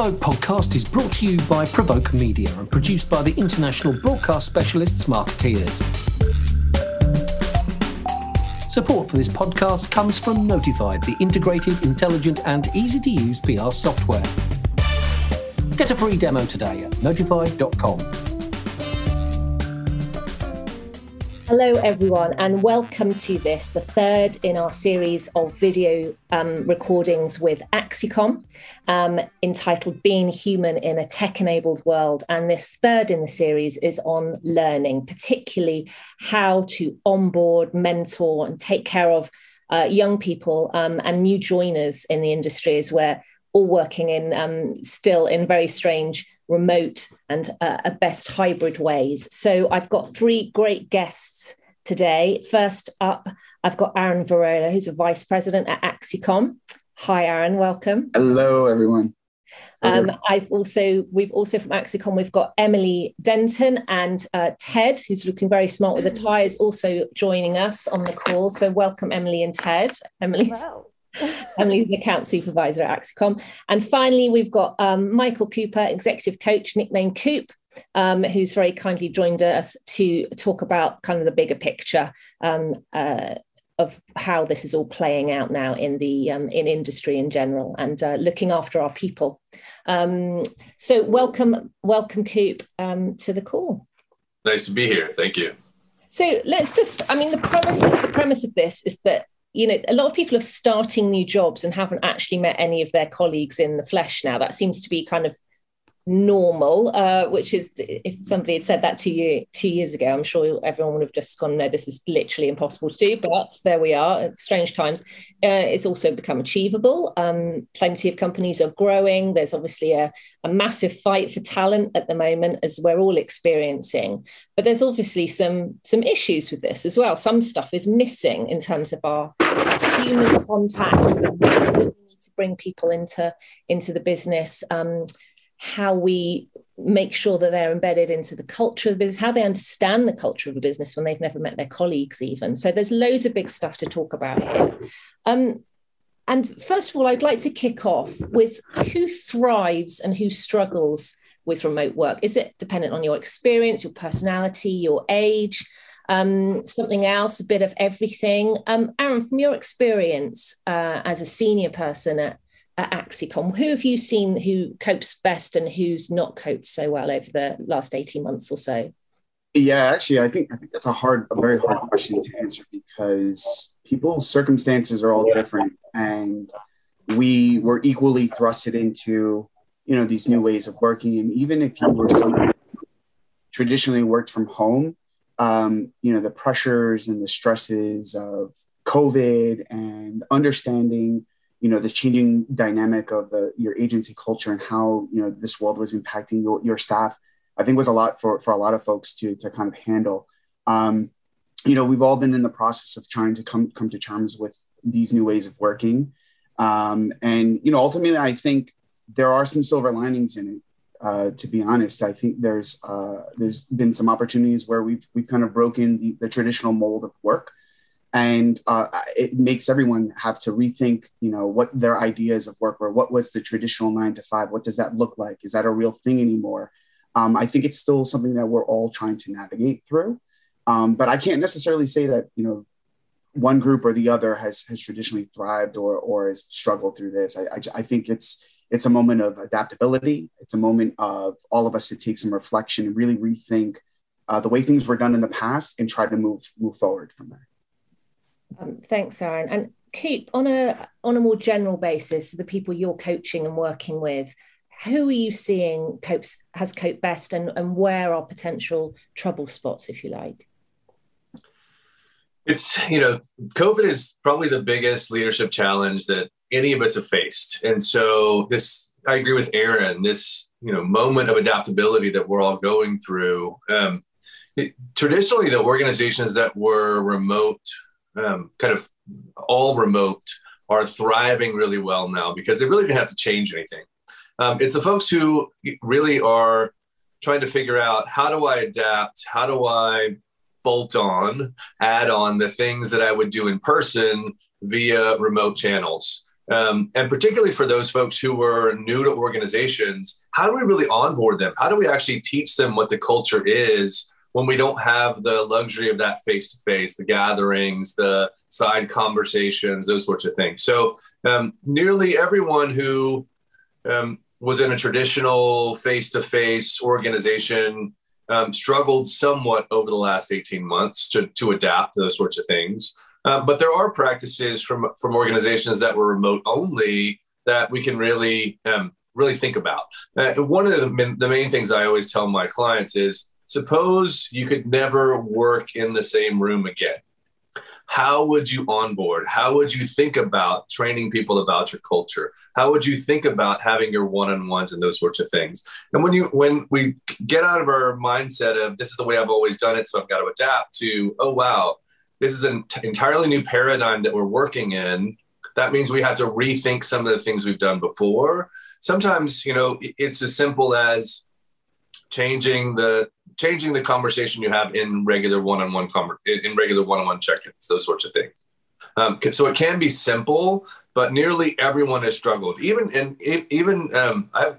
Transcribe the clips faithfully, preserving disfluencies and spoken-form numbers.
Provoke podcast is brought to you by Provoke Media and produced by the International Broadcast Specialists Marketeers. Support for this podcast comes from Notified, the integrated, intelligent and easy-to-use P R software. Get a free demo today at notified dot com. Hello everyone and welcome to this, the third in our series of video um, recordings with AxiCom um, entitled Being Human in a Tech-Enabled World. And this third in the series is on learning, particularly how to onboard, mentor and take care of uh, young people um, and new joiners in the industry as we're all working in um, still in very strange remote and uh, best hybrid ways. So I've got three great guests today. First up, I've got Aaron Virola, who's a vice president at AxiCom. Hi, Aaron. Welcome. Hello, everyone. Um, I've also, we've also from AxiCom, we've got Emily Denton and uh, Ted, who's looking very smart with a tie, is also joining us on the call. So welcome, Emily and Ted. Emily's. Wow. Emily's an account supervisor at AxiCom. And finally, we've got um, Michael Cooper, executive coach, nicknamed Coop, um, who's very kindly joined us to talk about kind of the bigger picture um, uh, of how this is all playing out now in the um, in industry in general and uh, looking after our people. Um, so welcome, welcome Coop um, to the call. Nice to be here. Thank you. So let's just, I mean, the premise of, the premise of this is that you know, a lot of people are starting new jobs and haven't actually met any of their colleagues in the flesh now. That seems to be kind of normal, uh, which is, if somebody had said that to you two years ago, I'm sure everyone would have just gone, no, this is literally impossible to do. But there we are, strange times. Uh, it's also become achievable. Um, plenty of companies are growing. There's obviously a, a massive fight for talent at the moment, as we're all experiencing. But there's obviously some some issues with this as well. Some stuff is missing in terms of our human contacts that we need to bring people into, into the business, um, how we make sure that they're embedded into the culture of the business, how they understand the culture of the business when they've never met their colleagues even. So there's loads of big stuff to talk about here. Um, and first of all, I'd like to kick off with who thrives and who struggles with remote work. Is it dependent on your experience, your personality, your age, um, something else, a bit of everything? Um, Aaron, from your experience uh, as a senior person at At AxiCom, who have you seen who copes best and who's not coped so well over the last eighteen months or so? Yeah, actually, I think I think that's a hard, a very hard question to answer because people's circumstances are all different, and we were equally thrusted into, you know, these new ways of working. And even if you were someone who traditionally worked from home, um, you know, the pressures and the stresses of COVID and understanding, you know, the changing dynamic of the your agency culture and how, you know, this world was impacting your, your staff, I think was a lot for, for a lot of folks to, to kind of handle. Um, you know, we've all been in the process of trying to come, come to terms with these new ways of working. Um, and, you know, ultimately, I think there are some silver linings in it. Uh, to be honest, I think there's uh, there's been some opportunities where we've, we've kind of broken the, the traditional mold of work. And uh, it makes everyone have to rethink, you know, what their ideas of work were. What was the traditional nine to five? What does that look like? Is that a real thing anymore? Um, I think it's still something that we're all trying to navigate through. Um, but I can't necessarily say that, you know, one group or the other has has traditionally thrived or or has struggled through this. I, I, I think it's it's a moment of adaptability. It's a moment of all of us to take some reflection and really rethink uh, the way things were done in the past and try to move move forward from there. Um, thanks, Aaron. And Coop, on a on a more general basis, for the people you're coaching and working with, who are you seeing copes has coped best, and, and where are potential trouble spots, if you like? It's, you know, COVID is probably the biggest leadership challenge that any of us have faced. And so this, I agree with Aaron, this, you know, moment of adaptability that we're all going through. Um, it, traditionally, the organizations that were remote Um, kind of all remote are thriving really well now because they really didn't have to change anything. Um, it's the folks who really are trying to figure out, how do I adapt? How do I bolt on, add on the things that I would do in person via remote channels? Um, and particularly for those folks who were new to organizations, how do we really onboard them? How do we actually teach them what the culture is when we don't have the luxury of that face-to-face, the gatherings, the side conversations, those sorts of things? So um, nearly everyone who um, was in a traditional face-to-face organization um, struggled somewhat over the last eighteen months to, to adapt to those sorts of things. Uh, but there are practices from, from organizations that were remote only that we can really, um, really think about. Uh, one of the, the main things I always tell my clients is, suppose you could never work in the same room again. How would you onboard? How would you think about training people about your culture? How would you think about having your one-on-ones and those sorts of things? And when you when we get out of our mindset of, this is the way I've always done it, so I've got to adapt to, oh, wow, this is an entirely new paradigm that we're working in. That means we have to rethink some of the things we've done before. Sometimes, you know, it's as simple as changing the changing the conversation you have in regular one-on-one com- in regular one-on-one check-ins, those sorts of things. Um, so it can be simple, but nearly everyone has struggled. Even and even um, I have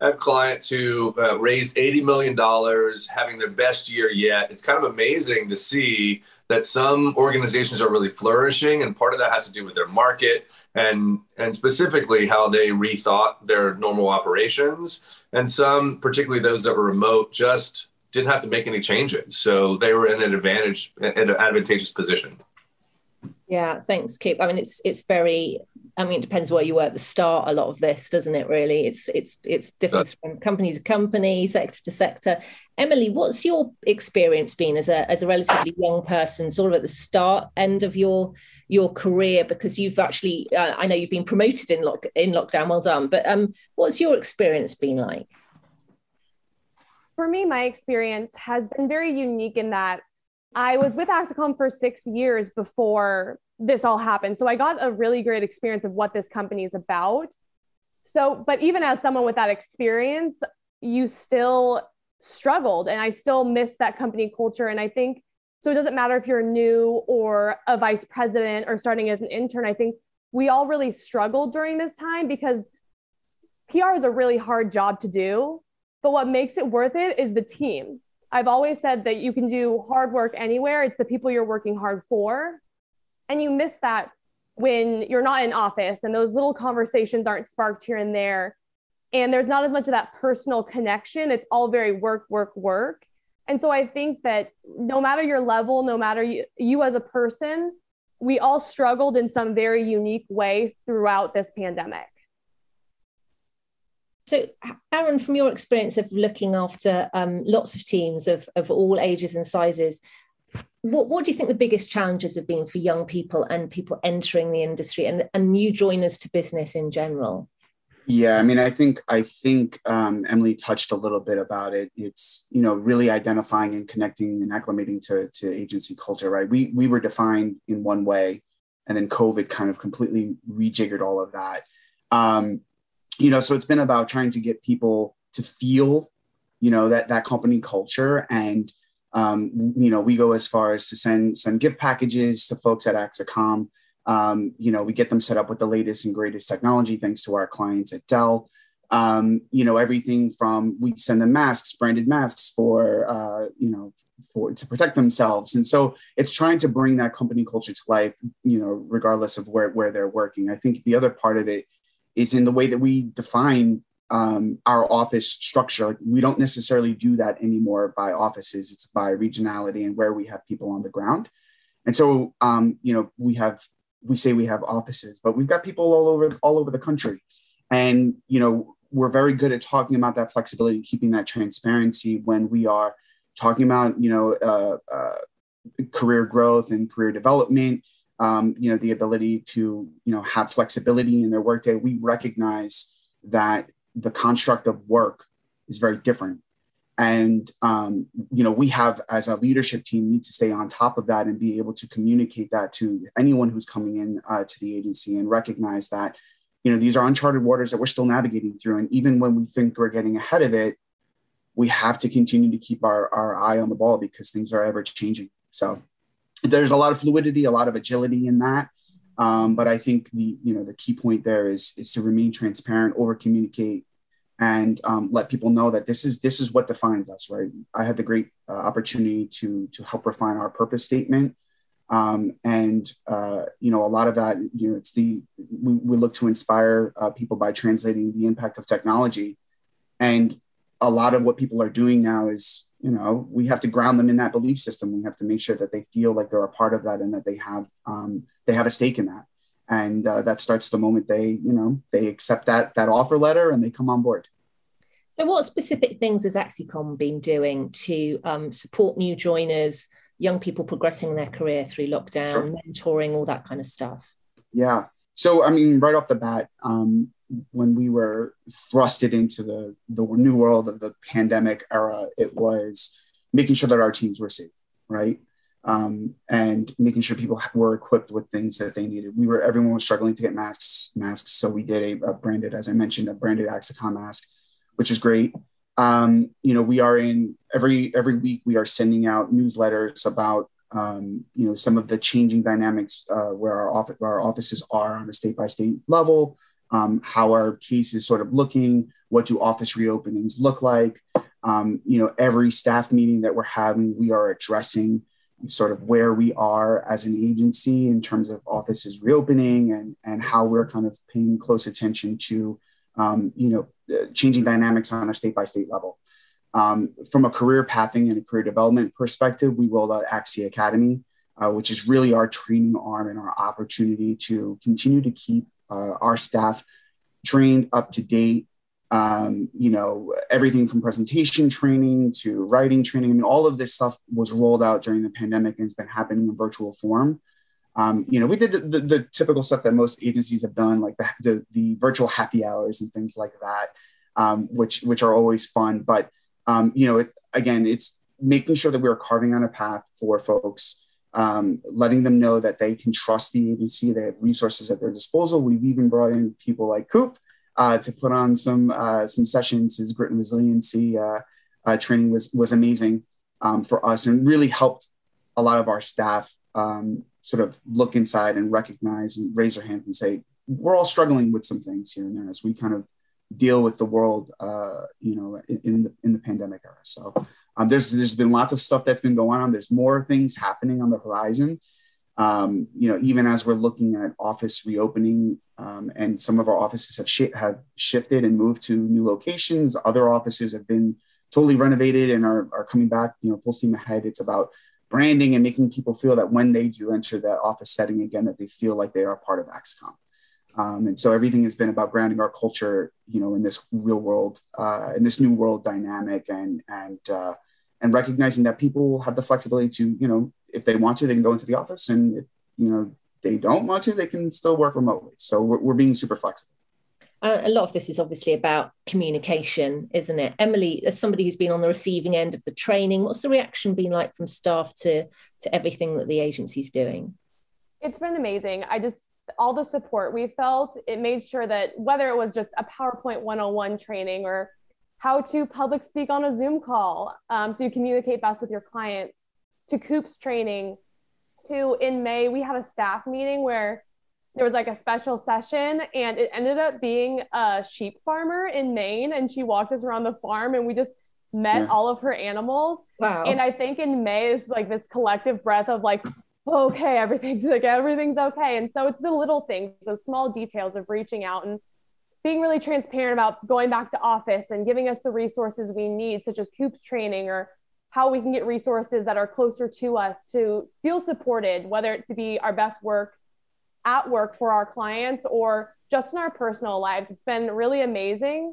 I have clients who uh, raised eighty million dollars, having their best year yet. It's kind of amazing to see that some organizations are really flourishing, and part of that has to do with their market and and specifically how they rethought their normal operations. And some, particularly those that were remote, just didn't have to make any changes. So they were in an advantage, an advantageous position. Yeah, thanks, Coop. I mean, it's it's very, I mean, it depends where you were at the start, a lot of this, doesn't it, really? It's it's it's different from company to company, sector to sector. Emily, what's your experience been as a as a relatively young person, sort of at the start end of your your career? Because you've actually, uh, I know you've been promoted in lock in lockdown, well done, but um, what's your experience been like? For me, my experience has been very unique in that I was with AxiCom for six years before this all happened. So I got a really great experience of what this company is about. So, but even as someone with that experience, you still struggled, and I still missed that company culture. And I think, so it doesn't matter if you're new or a vice president or starting as an intern, I think we all really struggled during this time because P R is a really hard job to do, but what makes it worth it is the team. I've always said that you can do hard work anywhere. It's the people you're working hard for. And you miss that when you're not in office and those little conversations aren't sparked here and there. And there's not as much of that personal connection. It's all very work, work, work. And so I think that no matter your level, no matter you, you as a person, we all struggled in some very unique way throughout this pandemic. So, Aaron, from your experience of looking after um, lots of teams of, of all ages and sizes, what, what do you think the biggest challenges have been for young people and people entering the industry and, and new joiners to business in general? Yeah, I mean, I think I think um, Emily touched a little bit about it. It's, you know, really identifying and connecting and acclimating to, to agency culture, right? We we were defined in one way, and then COVID kind of completely rejiggered all of that. Um, You know, so it's been about trying to get people to feel, you know, that that company culture. And, um, you know, we go as far as to send, send gift packages to folks at AxiCom. Um, you know, we get them set up with the latest and greatest technology, thanks to our clients at Dell. Um, you know, everything from, we send them masks, branded masks for, uh, you know, for to protect themselves. And so it's trying to bring that company culture to life, you know, regardless of where, where they're working. I think the other part of it is in the way that we define um, our office structure. Like, we don't necessarily do that anymore by offices. It's by regionality and where we have people on the ground. And so, um, you know, we have, we say we have offices, but we've got people all over, all over the country. And, you know, we're very good at talking about that flexibility, keeping that transparency when we are talking about, you know, uh, uh, career growth and career development. Um, you know, the ability to, you know, have flexibility in their workday. We recognize that the construct of work is very different. And, um, you know, we have, as a leadership team, need to stay on top of that and be able to communicate that to anyone who's coming in uh, to the agency, and recognize that, you know, these are uncharted waters that we're still navigating through. And even when we think we're getting ahead of it, we have to continue to keep our, our eye on the ball, because things are ever changing. So there's a lot of fluidity, a lot of agility in that. Um, but I think the, you know, the key point there is, is to remain transparent, over communicate, and um, let people know that this is, this is what defines us, right? I had the great uh, opportunity to, to help refine our purpose statement. Um, and, uh, you know, a lot of that, you know, it's the, we, we look to inspire uh, people by translating the impact of technology. And a lot of what people are doing now is, you know, we have to ground them in that belief system. We have to make sure that they feel like they're a part of that and that they have, um, they have a stake in that. And uh, that starts the moment they, you know, they accept that, that offer letter and they come on board. So what specific things has AxiCom been doing to um, support new joiners, young people progressing their career through lockdown, sure. mentoring, all that kind of stuff? Yeah. So, I mean, right off the bat, um, when we were thrusted into the, the new world of the pandemic era, it was making sure that our teams were safe, right? Um, and making sure people were equipped with things that they needed. We were, everyone was struggling to get masks, masks. So we did a, a branded, as I mentioned, a branded AxiCom mask, which is great. Um, you know, we are in every, every week we are sending out newsletters about, um, you know, some of the changing dynamics, uh, where our office, our offices are on a state-by-state level, um, how our case is sort of looking, what do office reopenings look like? Um, you know, every staff meeting that we're having, we are addressing sort of where we are as an agency in terms of offices reopening and, and how we're kind of paying close attention to, um, you know, changing dynamics on a state-by-state level. Um, from a career pathing and a career development perspective, we rolled out Axie Academy, uh, which is really our training arm and our opportunity to continue to keep uh, our staff trained, up to date. Um, you know, everything from presentation training to writing training. I mean, all of this stuff was rolled out during the pandemic and has been happening in virtual form. Um, you know, we did the, the, the typical stuff that most agencies have done, like the, the, the virtual happy hours and things like that, um, which which are always fun. But, um, you know, it, again, it's making sure that we're carving on a path for folks, um, letting them know that they can trust the agency, they have resources at their disposal. We've even brought in people like Coop uh, to put on some uh, some sessions. His grit and resiliency uh, uh, training was, was amazing um, for us and really helped a lot of our staff um, sort of look inside and recognize and raise their hands and say, we're all struggling with some things here and there as we kind of deal with the world, uh, you know, in, in the in the pandemic era. So um, there's there's been lots of stuff that's been going on. There's more things happening on the horizon. Um, you know, even as we're looking at office reopening um, and some of our offices have sh- have shifted and moved to new locations. Other offices have been totally renovated and are, are coming back, you know, full steam ahead. It's about branding and making people feel that when they do enter that office setting again, that they feel like they are part of AxiCom. Um, and so everything has been about grounding our culture, you know, in this real world, uh, in this new world dynamic and, and, uh, and recognizing that people have the flexibility to, you know, if they want to, they can go into the office and, if, you know, they don't want to, they can still work remotely. So we're, we're being super flexible. A lot of this is obviously about communication, isn't it? Emily, as somebody who's been on the receiving end of the training, what's the reaction been like from staff to, to everything that the agency's doing? It's been amazing. I just, all the support we felt, it made sure that whether it was just a PowerPoint one oh one training or how to public speak on a Zoom call, um, so you communicate best with your clients, to Coop's training, to in May, we had a staff meeting where there was like a special session and it ended up being a sheep farmer in Maine. And she walked us around the farm and we just met yeah. all of her animals. Wow. And I think in May is like this collective breath of like, okay, everything's like, everything's okay. And so it's the little things, those small details of reaching out and being really transparent about going back to office and giving us the resources we need, such as Coop's training or how we can get resources that are closer to us to feel supported, whether it to be our best work at work for our clients or just in our personal lives. It's been really amazing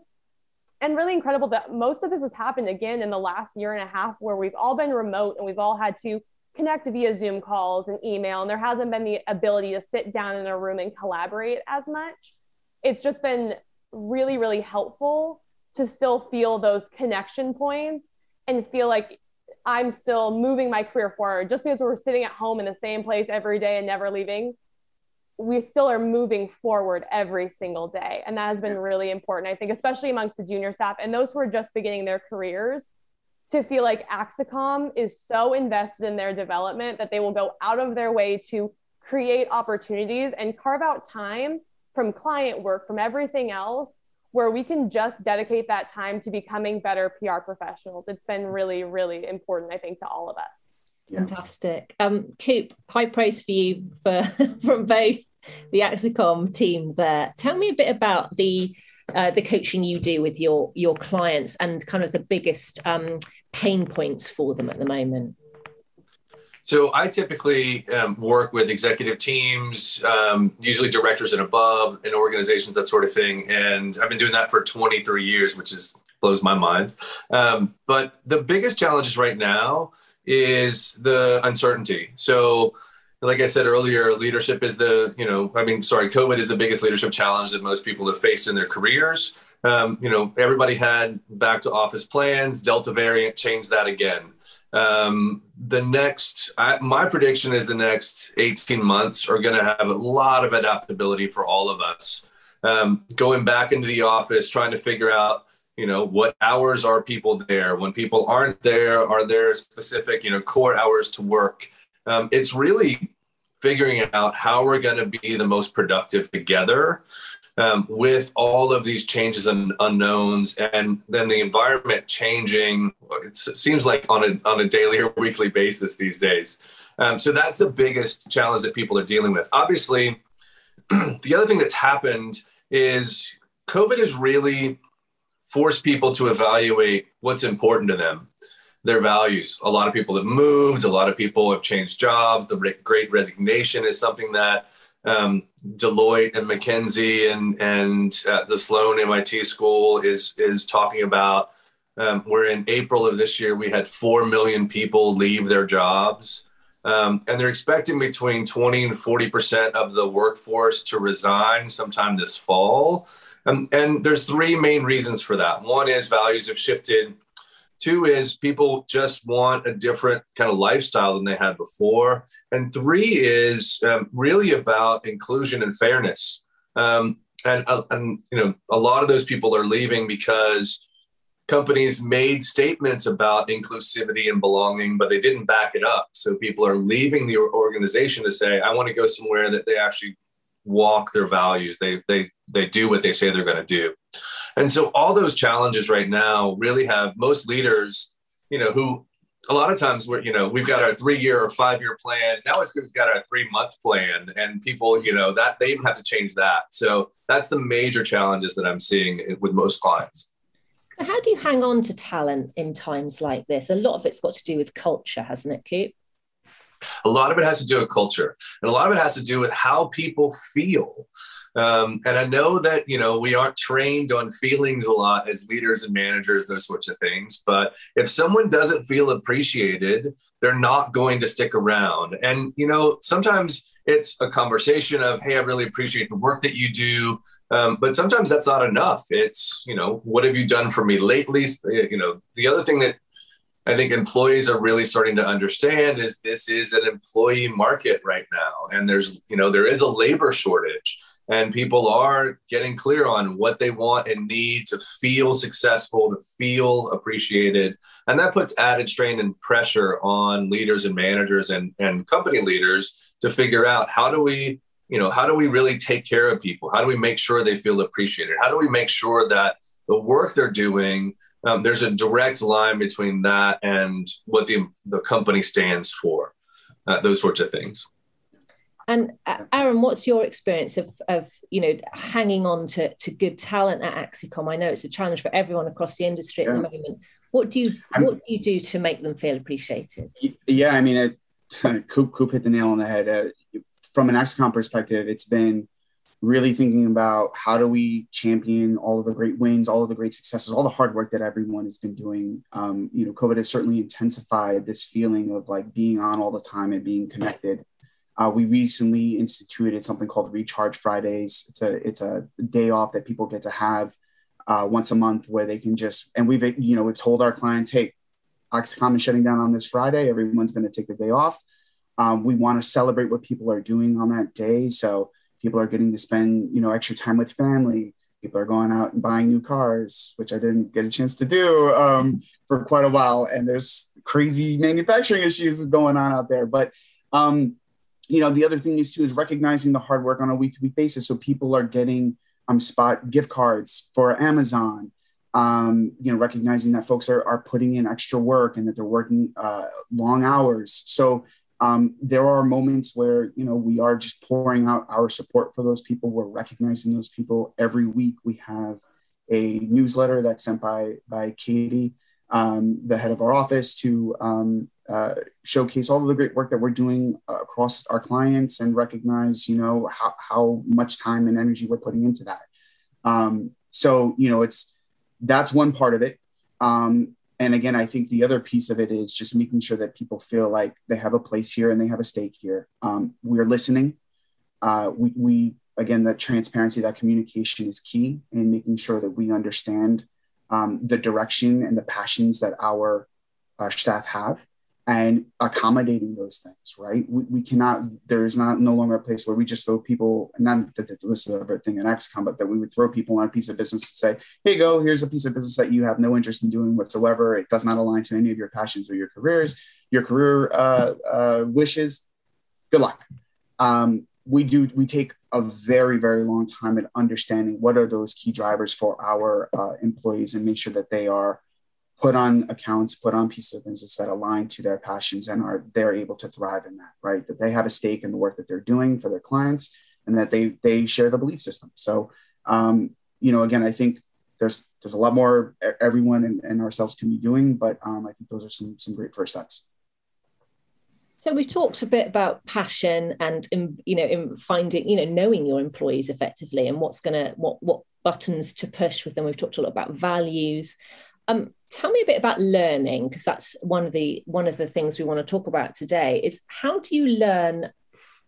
and really incredible that most of this has happened again in the last year and a half where we've all been remote and we've all had to connect via Zoom calls and email. And there hasn't been the ability to sit down in a room and collaborate as much. It's just been really, really helpful to still feel those connection points and feel like I'm still moving my career forward just because we're sitting at home in the same place every day and never leaving. We still are moving forward every single day. And that has been really important, I think, especially amongst the junior staff and those who are just beginning their careers, to feel like AxiCom is so invested in their development that they will go out of their way to create opportunities and carve out time from client work, from everything else, where we can just dedicate that time to becoming better P R professionals. It's been really, really important, I think, to all of us. Yeah. Fantastic. Um, Coop, high praise for you for, from both the AxiCom team there. Tell me a bit about the uh, the coaching you do with your, your clients and kind of the biggest um, pain points for them at the moment. So I typically um, work with executive teams, um, usually directors and above, and organizations, that sort of thing. And I've been doing that for twenty-three years, which is blows my mind. Um, but the biggest challenges right now is the uncertainty. So like I said earlier, leadership is the, you know, I mean, sorry, COVID is the biggest leadership challenge that most people have faced in their careers. Um, you know, everybody had back to office plans. Delta variant changed that again. Um, the next, I, my prediction is the next eighteen months are going to have a lot of adaptability for all of us. Um, going back into the office, trying to figure out, you know, what hours are people there? When people aren't there, are there specific, you know, core hours to work? Um, it's really figuring out how we're going to be the most productive together, um, with all of these changes and unknowns, and then the environment changing, it seems like on a on a daily or weekly basis these days. Um, so that's the biggest challenge that people are dealing with. Obviously, the other thing that's happened is COVID has really forced people to evaluate what's important to them, their values. A lot of people have moved, a lot of people have changed jobs. The re- great resignation is something that Um, Deloitte and McKinsey and and uh, the Sloan M I T school is is talking about. Um, where in April of this year, we had four million people leave their jobs, um, and they're expecting between twenty and forty percent of the workforce to resign sometime this fall. Um, and there's three main reasons for that. One is values have shifted. Two is people just want a different kind of lifestyle than they had before. And three is um, really about inclusion and fairness. Um, and, uh, and, you know, a lot of those people are leaving because companies made statements about inclusivity and belonging, but they didn't back it up. So people are leaving the organization to say, I want to go somewhere that they actually walk their values. They, they, they do what they say they're going to do. And so all those challenges right now really have most leaders, you know, who a lot of times we're, you know, we've got our three year or five year plan. Now it's we've got our three month plan, and people, you know, that they even have to change that. So that's the major challenges that I'm seeing with most clients. How do you hang on to talent in times like this? A lot of it's got to do with culture, hasn't it, Coop? A lot of it has to do with culture, and a lot of it has to do with how people feel. Um, and I know that, you know, we aren't trained on feelings a lot as leaders and managers, those sorts of things. But if someone doesn't feel appreciated, they're not going to stick around. And, you know, sometimes it's a conversation of, hey, I really appreciate the work that you do. Um, but sometimes that's not enough. It's, you know, what have you done for me lately? You know, the other thing that I think employees are really starting to understand is this is an employee market right now. And there's, you know, there is a labor shortage. And people are getting clear on what they want and need to feel successful, to feel appreciated. And that puts added strain and pressure on leaders and managers and, and company leaders to figure out how do we, you know, how do we really take care of people? How do we make sure they feel appreciated? How do we make sure that the work they're doing, um, there's a direct line between that and what the, the company stands for, uh, those sorts of things. And Aaron, what's your experience of, of you know, hanging on to, to good talent at AxiCom? I know it's a challenge for everyone across the industry at yeah. the moment. What do you I'm, what do you do to make them feel appreciated? Yeah, I mean, uh, Coop, Coop hit the nail on the head. Uh, from an AxiCom perspective, it's been really thinking about how do we champion all of the great wins, all of the great successes, all the hard work that everyone has been doing. Um, you know, COVID has certainly intensified this feeling of like being on all the time and being connected. Uh, we recently instituted something called Recharge Fridays. It's a it's a day off that people get to have uh, once a month where they can just, and we've, you know, we've told our clients, hey, AxiCom is shutting down on this Friday. Everyone's going to take the day off. Um, we want to celebrate what people are doing on that day. So people are getting to spend, you know, extra time with family. People are going out and buying new cars, which I didn't get a chance to do um, for quite a while. And there's crazy manufacturing issues going on out there. But, um, you know, the other thing is too is recognizing the hard work on a week-to-week basis. So people are getting um, spot gift cards for Amazon. Um, you know, recognizing that folks are are putting in extra work and that they're working uh, long hours. So um, there are moments where, you know, we are just pouring out our support for those people. We're recognizing those people every week. We have a newsletter that's sent by by Katie, um, the head of our office, to um, uh, showcase all of the great work that we're doing uh, across our clients and recognize, you know, how how much time and energy we're putting into that. Um, so, you know, it's that's one part of it. Um, and again, I think the other piece of it is just making sure that people feel like they have a place here and they have a stake here. Um, we're listening. Uh, we, we, again, that transparency, that communication is key in making sure that we understand um, the direction and the passions that our, our staff have and accommodating those things, right? We, we cannot, there is not no longer a place where we just throw people, not that this is a thing in AxiCom, but that we would throw people on a piece of business and say, here you go, here's a piece of business that you have no interest in doing whatsoever. It does not align to any of your passions or your careers, your career uh, uh, wishes. Good luck. Um, we do, we take a very, very long time at understanding what are those key drivers for our uh, employees and make sure that they are put on accounts, put on pieces of business that align to their passions and are they're able to thrive in that, right? That they have a stake in the work that they're doing for their clients and that they they share the belief system. So, um, you know, again, I think there's there's a lot more everyone and, and ourselves can be doing, but um, I think those are some some great first steps. So we've talked a bit about passion and, you know, in finding, you know, knowing your employees effectively and what's going to, what what buttons to push with them. We've talked a lot about values. Um, tell me a bit about learning, because that's one of the one of the things we want to talk about today is how do you learn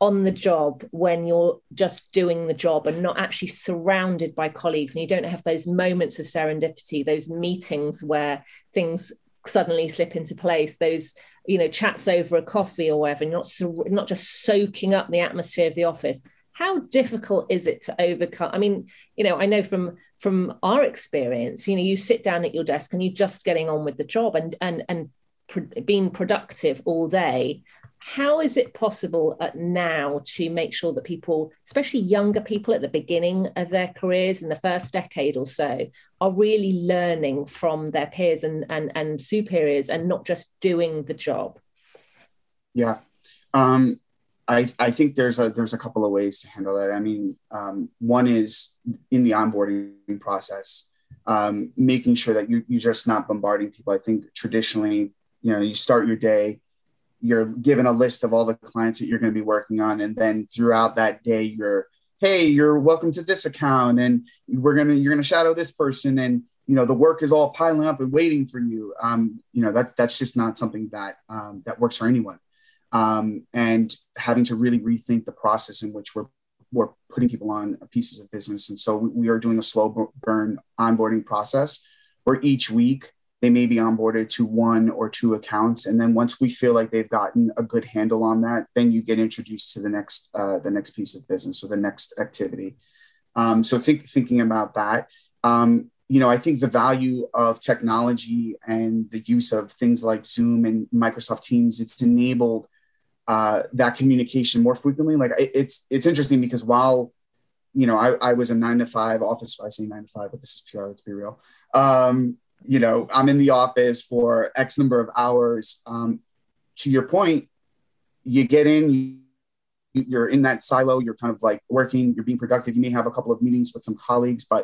on the job when you're just doing the job and not actually surrounded by colleagues and you don't have those moments of serendipity, those meetings where things suddenly slip into place, those, you know, chats over a coffee or whatever, and you're not, so, not just soaking up the atmosphere of the office. How difficult is it to overcome? I mean, you know, I know from from our experience, you know, you sit down at your desk and you're just getting on with the job and and and pr- being productive all day. How is it possible at now to make sure that people, especially younger people at the beginning of their careers in the first decade or so, are really learning from their peers and and, and superiors and not just doing the job? Yeah. Um... I, I think there's a there's a couple of ways to handle that. I mean, um, one is in the onboarding process, um, making sure that you, you're just not bombarding people. I think traditionally, you know, you start your day, you're given a list of all the clients that you're going to be working on. And then throughout that day, you're, hey, you're welcome to this account and we're going to, you're going to shadow this person. And, you know, the work is all piling up and waiting for you. Um, you know, that that's just not something that um, that works for anyone. Um, and having to really rethink the process in which we're, we're putting people on pieces of business. And so we are doing a slow burn onboarding process where each week they may be onboarded to one or two accounts. And then once we feel like they've gotten a good handle on that, then you get introduced to the next, uh, the next piece of business or the next activity. Um, so think, thinking about that, um, you know, I think the value of technology and the use of things like Zoom and Microsoft Teams, it's enabled Uh, that communication more frequently. Like it, it's it's interesting because while, you know, I, I was a nine to five office, I say nine to five, but this is P R, let's be real. Um, you know, I'm in the office for X number of hours. Um, to your point, you get in, you, you're in that silo, you're kind of like working, you're being productive. You may have a couple of meetings with some colleagues, but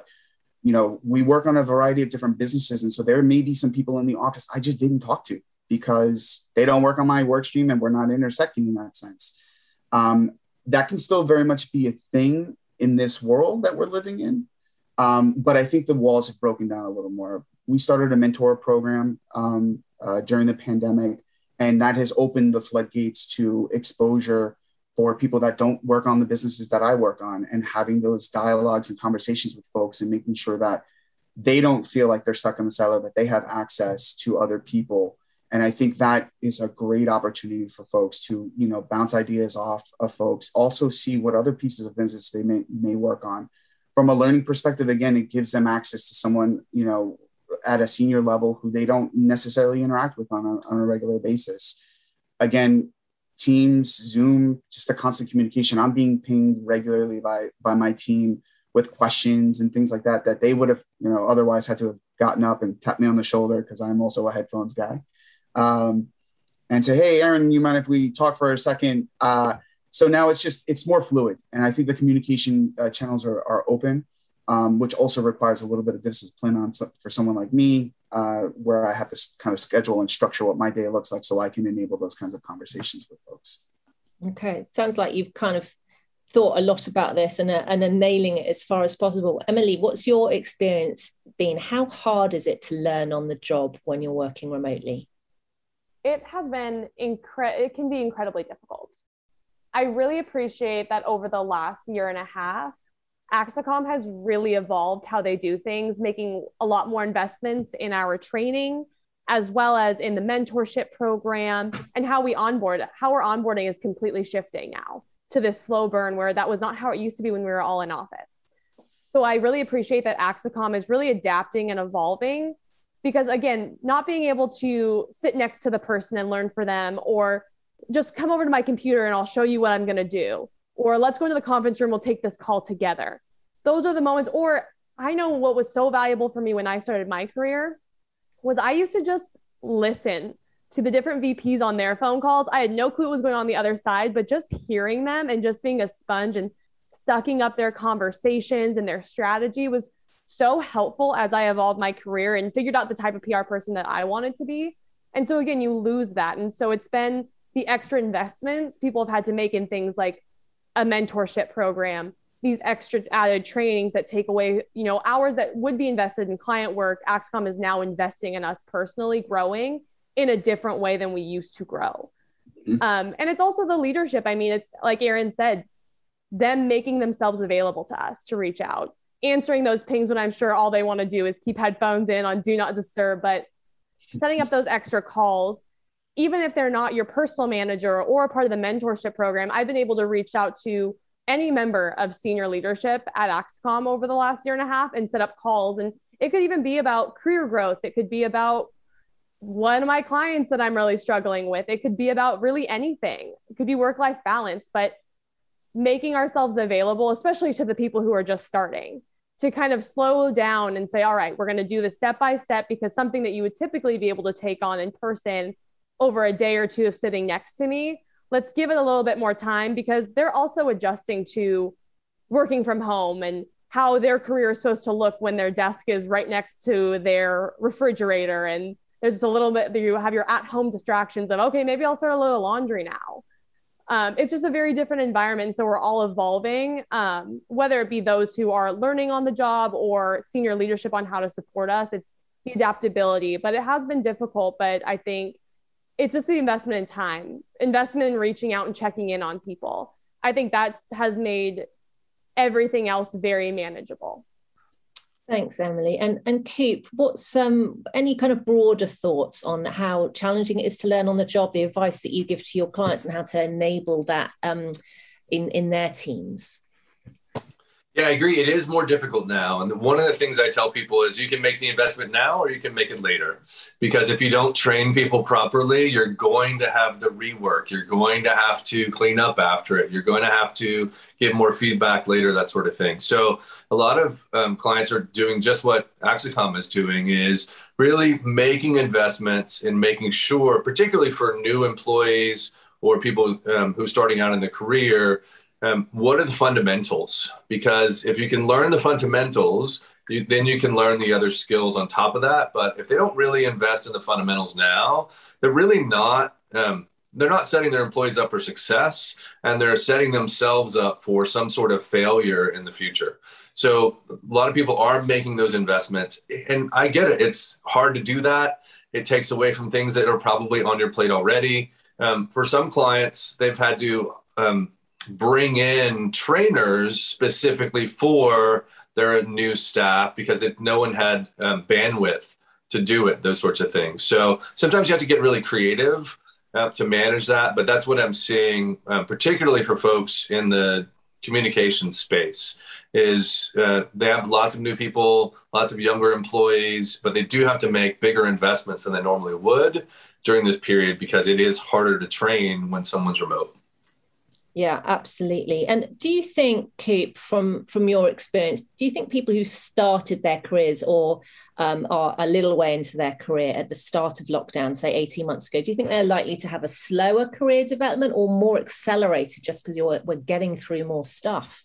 you know, we work on a variety of different businesses. And so there may be some people in the office I just didn't talk to, because they don't work on my work stream and we're not intersecting in that sense. Um, that can still very much be a thing in this world that we're living in. Um, but I think the walls have broken down a little more. We started a mentor program um, uh, during the pandemic, and that has opened the floodgates to exposure for people that don't work on the businesses that I work on, and having those dialogues and conversations with folks and making sure that they don't feel like they're stuck in the silo, that they have access to other people. And I think that is a great opportunity for folks to, you know, bounce ideas off of folks, also see what other pieces of business they may, may work on. From a learning perspective, again, it gives them access to someone, you know, at a senior level who they don't necessarily interact with on a, on a regular basis. Again, Teams, Zoom, just a constant communication. I'm being pinged regularly by by my team with questions and things like that, that they would have, you know, otherwise had to have gotten up and tapped me on the shoulder, because I'm also a headphones guy. Um, and say, hey, Aaron, you mind if we talk for a second? Uh, so now it's just, it's more fluid. And I think the communication uh, channels are, are open, um, which also requires a little bit of discipline on some, for someone like me, uh, where I have to kind of schedule and structure what my day looks like so I can enable those kinds of conversations with folks. Okay. It sounds like you've kind of thought a lot about this and are, and are nailing it as far as possible. Emily, what's your experience been? How hard is it to learn on the job when you're working remotely? It has been, incre- it can be incredibly difficult. I really appreciate that over the last year and a half, AxiCom has really evolved how they do things, making a lot more investments in our training, as well as in the mentorship program, and how we onboard, how our onboarding is completely shifting now to this slow burn, where that was not how it used to be when we were all in office. So I really appreciate that AxiCom is really adapting and evolving, because again, not being able to sit next to the person and learn for them, or just come over to my computer and I'll show you what I'm going to do, or let's go into the conference room, we'll take this call together. Those are the moments. Or I know what was so valuable for me when I started my career was I used to just listen to the different V Ps on their phone calls. I had no clue what was going on the other side, but just hearing them and just being a sponge and sucking up their conversations and their strategy was so helpful as I evolved my career and figured out the type of P R person that I wanted to be. And so again, you lose that. And so it's been the extra investments people have had to make in things like a mentorship program, these extra added trainings that take away, you know, hours that would be invested in client work. AxiCom is now investing in us personally growing in a different way than we used to grow. Mm-hmm. Um, and it's also the leadership. I mean, it's like Aaron said, them making themselves available to us to reach out, answering those pings when I'm sure all they want to do is keep headphones in on do not disturb, but setting up those extra calls, even if they're not your personal manager or part of the mentorship program. I've been able to reach out to any member of senior leadership at AxiCom over the last year and a half and set up calls. And it could even be about career growth. It could be about one of my clients that I'm really struggling with. It could be about really anything. It could be work-life balance, but making ourselves available, especially to the people who are just starting, to kind of slow down and say, all right, we're going to do this step-by-step, because something that you would typically be able to take on in person over a day or two of sitting next to me, let's give it a little bit more time, because they're also adjusting to working from home and how their career is supposed to look when their desk is right next to their refrigerator. And there's just a little bit that you have your at-home distractions of, okay, maybe I'll start a little laundry now. Um, it's just a very different environment. So we're all evolving, um, whether it be those who are learning on the job or senior leadership on how to support us. It's the adaptability, but it has been difficult. But I think it's just the investment in time, investment in reaching out and checking in on people. I think that has made everything else very manageable. Thanks, Emily. And and Coop, what's um, any kind of broader thoughts on how challenging it is to learn on the job, the advice that you give to your clients and how to enable that um, in, in their teams? Yeah, I agree. It is more difficult now. And one of the things I tell people is you can make the investment now or you can make it later, because if you don't train people properly, you're going to have the rework. You're going to have to clean up after it. You're going to have to give more feedback later, that sort of thing. So a lot of um, clients are doing just what AxiCom is doing, is really making investments and making sure, particularly for new employees or people um, who are starting out in their career, Um, what are the fundamentals? Because if you can learn the fundamentals, you, then you can learn the other skills on top of that. But if they don't really invest in the fundamentals now, they're really not, um, they're not setting their employees up for success, and they're setting themselves up for some sort of failure in the future. So a lot of people are making those investments, and I get it. It's hard to do that. It takes away from things that are probably on your plate already. Um, for some clients, they've had to, um, bring in trainers specifically for their new staff because it, no one had um, bandwidth to do it, those sorts of things. So sometimes you have to get really creative uh, to manage that, but that's what I'm seeing, uh, particularly for folks in the communication space is uh, they have lots of new people, lots of younger employees, but they do have to make bigger investments than they normally would during this period because it is harder to train when someone's remote. Yeah, absolutely. And do you think, Coop, from, from your experience, do you think people who've started their careers or um, are a little way into their career at the start of lockdown, say eighteen months ago, do you think they're likely to have a slower career development or more accelerated just because you're we're getting through more stuff?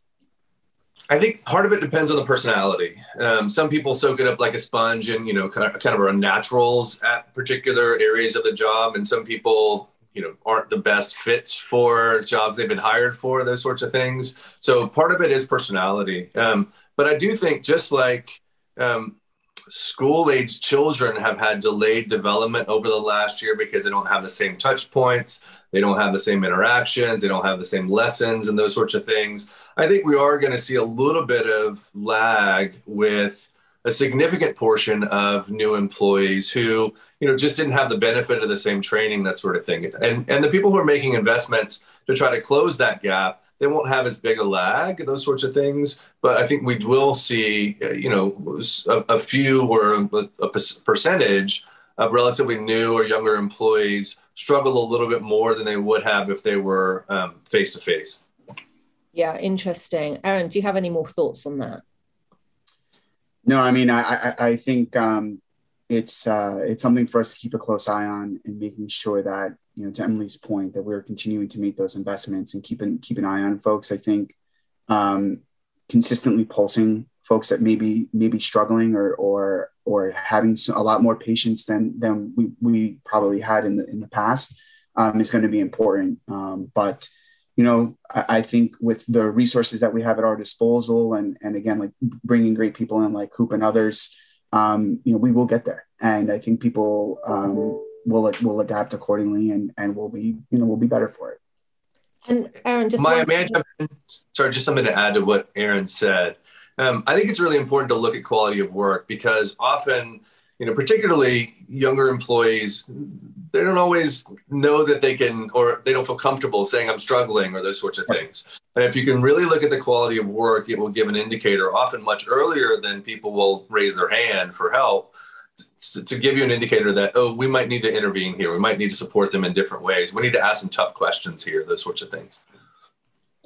I think part of it depends on the personality. Um, some people soak it up like a sponge and, you know, kind of, kind of are naturals at particular areas of the job. And some people, you know, aren't the best fits for jobs they've been hired for, those sorts of things. So part of it is personality. Um, but I do think just like um, school-aged children have had delayed development over the last year because they don't have the same touch points, they don't have the same interactions, they don't have the same lessons and those sorts of things. I think we are going to see a little bit of lag with a significant portion of new employees who, you know, just didn't have the benefit of the same training, that sort of thing. And and the people who are making investments to try to close that gap, they won't have as big a lag, those sorts of things. But I think we will see, you know, a, a few or a, a percentage of relatively new or younger employees struggle a little bit more than they would have if they were um, face-to-face. Yeah, interesting. Aaron, do you have any more thoughts on that? No, I mean, I, I, I think um, it's uh, it's something for us to keep a close eye on and making sure that, you know, to Emily's point, that we're continuing to make those investments and keep an, keep an eye on folks. I think um, consistently pulsing folks that maybe maybe struggling or or or having a lot more patience than than we, we probably had in the in the past um, is going to be important. Um, but you know, I think with the resources that we have at our disposal and, and again, like bringing great people in like Coop and others, um, you know, we will get there. And I think people um, will will adapt accordingly and, and we'll be, you know, we'll be better for it. And Aaron, just my imagine, sorry, just something to add to what Aaron said. Um, I think it's really important to look at quality of work because often, you know, particularly younger employees, they don't always know that they can, or they don't feel comfortable saying I'm struggling or those sorts of things. And if you can really look at the quality of work, it will give an indicator often much earlier than people will raise their hand for help to, to give you an indicator that, oh, we might need to intervene here. We might need to support them in different ways. We need to ask some tough questions here, those sorts of things.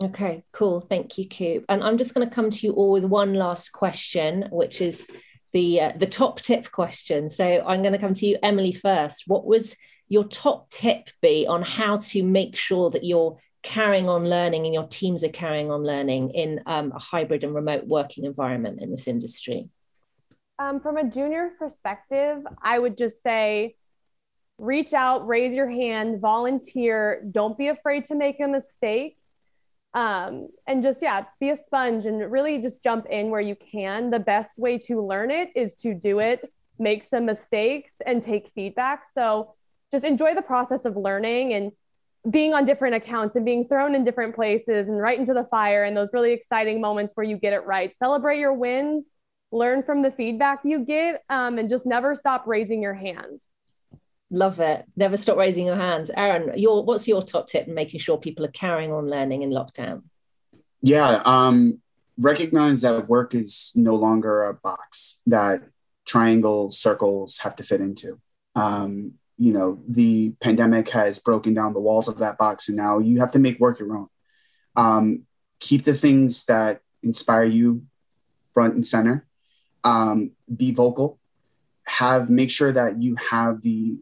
Okay, cool. Thank you, Coop. And I'm just going to come to you all with one last question, which is the uh, the top tip question. So I'm going to come to you, Emily, first. What was your top tip be on how to make sure that you're carrying on learning and your teams are carrying on learning in um, a hybrid and remote working environment in this industry? Um, from a junior perspective, I would just say, reach out, raise your hand, volunteer, don't be afraid to make a mistake. Um, and just, yeah, be a sponge and really just jump in where you can. The best way to learn it is to do it, make some mistakes and take feedback. So just enjoy the process of learning and being on different accounts and being thrown in different places and right into the fire and those really exciting moments where you get it right. Celebrate your wins, learn from the feedback you get, um, and just never stop raising your hands. Love it. Never stop raising your hands. Aaron, your, what's your top tip in making sure people are carrying on learning in lockdown? Yeah. Um, recognize that work is no longer a box that triangles, circles have to fit into. Um, you know, the pandemic has broken down the walls of that box and now you have to make work your own. Um, keep the things that inspire you front and center. Um, be vocal. Have, make sure that you have the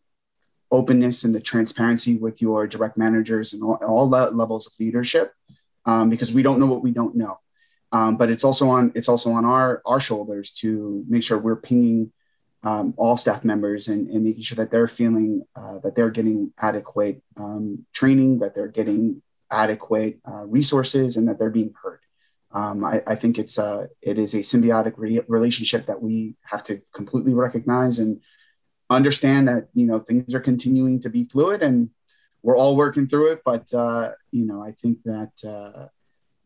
openness and the transparency with your direct managers and all, all levels of leadership, um, because we don't know what we don't know. Um, but it's also on it's also on our our shoulders to make sure we're pinging um, all staff members and, and making sure that they're feeling uh, that they're getting adequate um, training, that they're getting adequate uh, resources, and that they're being heard. Um, I, I think it's a it is a symbiotic re- relationship that we have to completely recognize and understand that, you know, things are continuing to be fluid and we're all working through it. But, uh, you know, I think that, uh,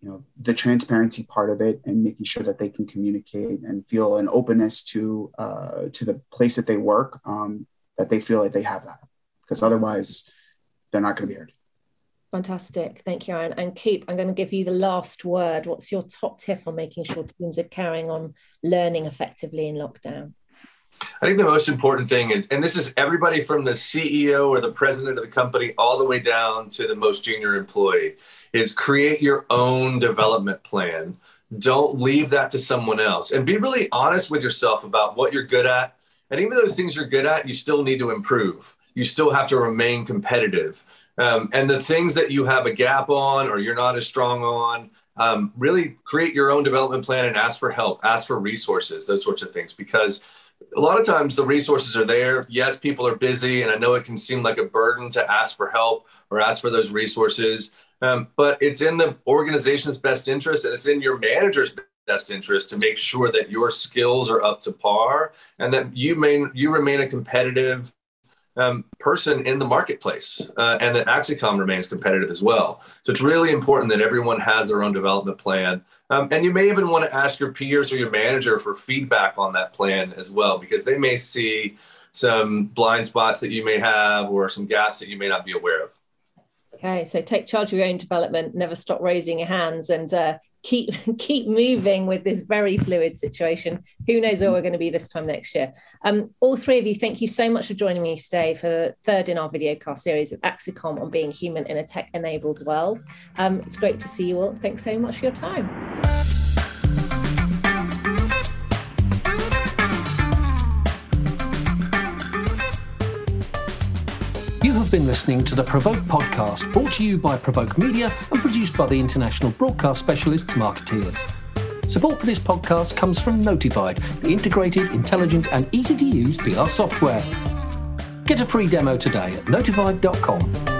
you know, the transparency part of it and making sure that they can communicate and feel an openness to uh, to the place that they work, um, that they feel like they have that, because otherwise they're not going to be heard. Fantastic. Thank you, Aaron. And Coop, I'm going to give you the last word. What's your top tip on making sure teams are carrying on learning effectively in lockdown? I think the most important thing is, and this is everybody from the C E O or the president of the company all the way down to the most junior employee, is create your own development plan. Don't leave that to someone else, and be really honest with yourself about what you're good at. And even those things you're good at, you still need to improve. You still have to remain competitive. Um, and the things that you have a gap on or you're not as strong on, um, really create your own development plan and ask for help, ask for resources, those sorts of things. Because a lot of times the resources are there. Yes, people are busy, and I know it can seem like a burden to ask for help or ask for those resources. Um, but it's in the organization's best interest, and it's in your manager's best interest to make sure that your skills are up to par and that you, main, you remain a competitive Um, person in the marketplace, uh, and that AxiCom remains competitive as well. So it's really important that everyone has their own development plan. Um, and you may even want to ask your peers or your manager for feedback on that plan as well, because they may see some blind spots that you may have or some gaps that you may not be aware of. Okay, so take charge of your own development, never stop raising your hands, and uh, keep keep moving with this very fluid situation. Who knows where we're going to be this time next year. Um, all three of you, thank you so much for joining me today for the third in our videocast series of AxiCom on being human in a tech-enabled world. Um, it's great to see you all. Thanks so much for your time. Been listening to the Provoke podcast, brought to you by Provoke Media and produced by the International Broadcast Specialists Marketeers. Support for this podcast comes from Notified, the integrated, intelligent and easy to use P R software. Get a free demo today at notified dot com.